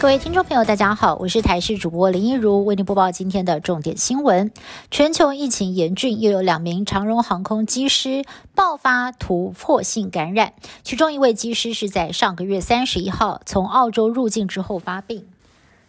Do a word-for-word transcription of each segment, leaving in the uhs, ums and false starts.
各位听众朋友，大家好，我是台视主播林一如，为您播报今天的重点新闻。全球疫情严峻，又有两名长荣航空机师爆发突破性感染，其中一位机师是在上个月三十一号从澳洲入境之后发病，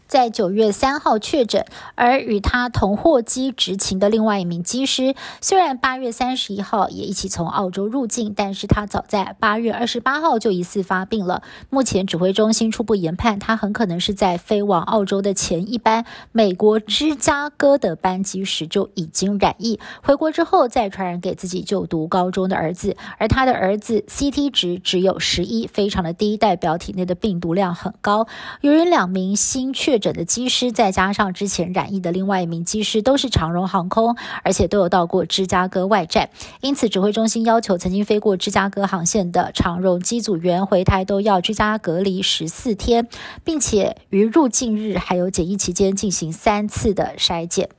在九月三号确诊，而与他同货机执勤的另外一名机师，虽然八月三十一号也一起从澳洲入境，但是他早在八月二十八号就疑似发病了。目前指挥中心初步研判，他很可能是在飞往澳洲的前一班美国芝加哥的班机时就已经染疫，回国之后再传染给自己就读高中的儿子，而他的儿子 C T 值只有十一，非常的低，代表体内的病毒量很高。由于两名新确诊诊的机师再加上之前染疫的另外一名机师都是长荣航空，而且都有到过芝加哥外站，因此指挥中心要求曾经飞过芝加哥航线的长荣机组员回台都要居家隔离十四天，并且于入境日还有检疫期间进行三次的筛检。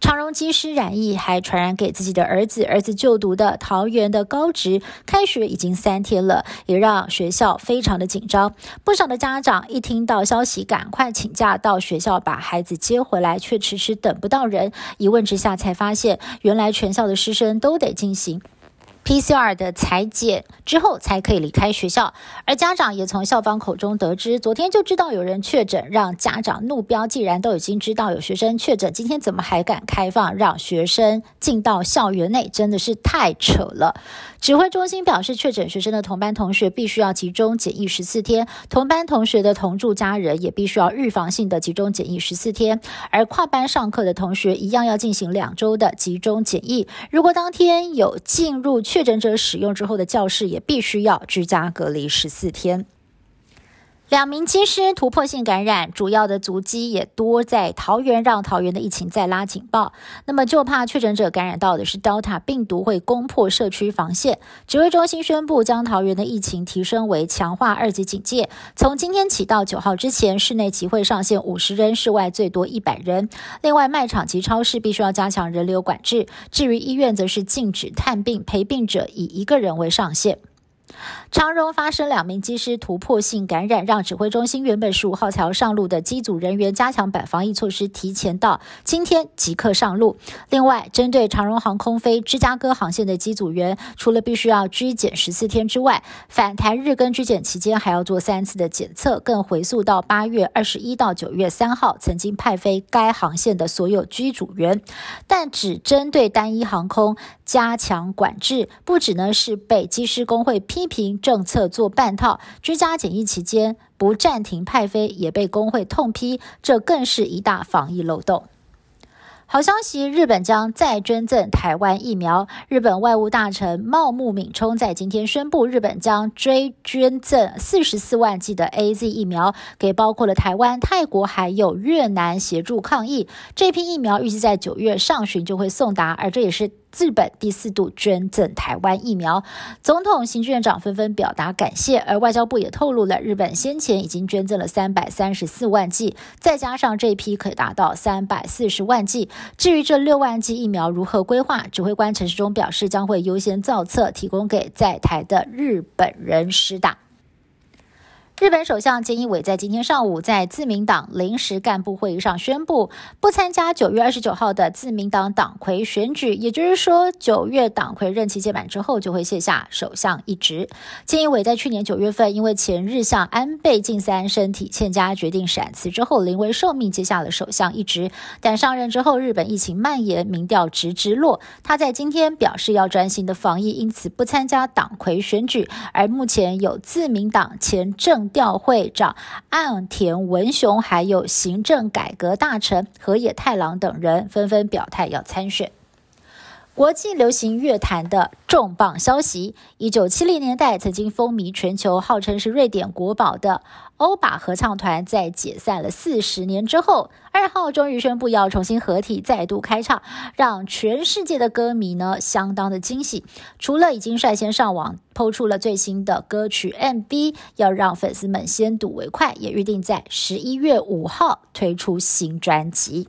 长荣机师染疫还传染给自己的儿子，儿子就读的桃园的高职开学已经三天了，也让学校非常的紧张，不少的家长一听到消息赶快请假到学校把孩子接回来，却迟迟等不到人，一问之下才发现原来全校的师生都得进行P C R 的裁剪之后才可以离开学校，而家长也从校方口中得知，昨天就知道有人确诊，让家长怒飙，既然都已经知道有学生确诊，今天怎么还敢开放让学生进到校园内，真的是太扯了。指挥中心表示，确诊学生的同班同学必须要集中检疫十四天，同班同学的同住家人也必须要预防性的集中检疫十四天，而跨班上课的同学一样要进行两周的集中检疫，如果当天有进入确确诊者使用之后的教室，也必须要居家隔离十四天。两名机师突破性感染，主要的足迹也多在桃园，让桃园的疫情再拉警报。那么就怕确诊者感染到的是 Delta 病毒会攻破社区防线，指挥中心宣布将桃园的疫情提升为强化二级警戒，从今天起到九号之前，室内集会上限五十人，室外最多一百人。另外卖场及超市必须要加强人流管制，至于医院则是禁止探病，陪病者以一个人为上限。长荣发生两名机师突破性感染，让指挥中心原本十五号才要上路的机组人员加强版防疫措施提前到今天即刻上路。另外针对长荣航空飞芝加哥航线的机组员，除了必须要居检十四天之外，返台日跟居检期间还要做三次的检测，更回溯到八月二十一到九月三号曾经派飞该航线的所有机组员。但只针对单一航空加强管制，不只呢是被机师工会批批评政策做半套，居家检疫期间不暂停派飞也被工会痛批，这更是一大防疫漏洞。好消息，日本将再捐赠台湾疫苗。日本外务大臣茂木敏充在今天宣布，日本将追捐赠四十四万剂的 A Z 疫苗给包括了台湾、泰国还有越南协助抗疫。这批疫苗预计在九月上旬就会送达，而这也是日本第四度捐赠台湾疫苗。总统、行政院长纷纷表达感谢，而外交部也透露了，日本先前已经捐赠了三百三十四万剂，再加上这一批可以达到三百四十万剂。至于这六万剂疫苗如何规划，指挥官陈时中表示，将会优先造册提供给在台的日本人施打。日本首相菅义伟在今天上午在自民党临时干部会议上宣布，不参加九月二十九号的自民党党魁选举，也就是说九月党魁任期届满之后就会卸下首相一职。菅义伟在去年九月份因为前日相安倍晋三身体欠佳决定闪辞之后，临危受命接下了首相一职，但上任之后日本疫情蔓延，民调直直落，他在今天表示要专心的防疫，因此不参加党魁选举。而目前有自民党前政调会长岸田文雄还有行政改革大臣河野太郎等人纷纷表态要参选。国际流行乐坛的重磅消息，一九七零年代曾经风靡全球，号称是瑞典国宝的A B B A合唱团在解散了四十年之后，二号终于宣布要重新合体再度开唱，让全世界的歌迷呢相当的惊喜。除了已经率先上网抛出了最新的歌曲 M V， 要让粉丝们先睹为快，也预定在十一月五号推出新专辑。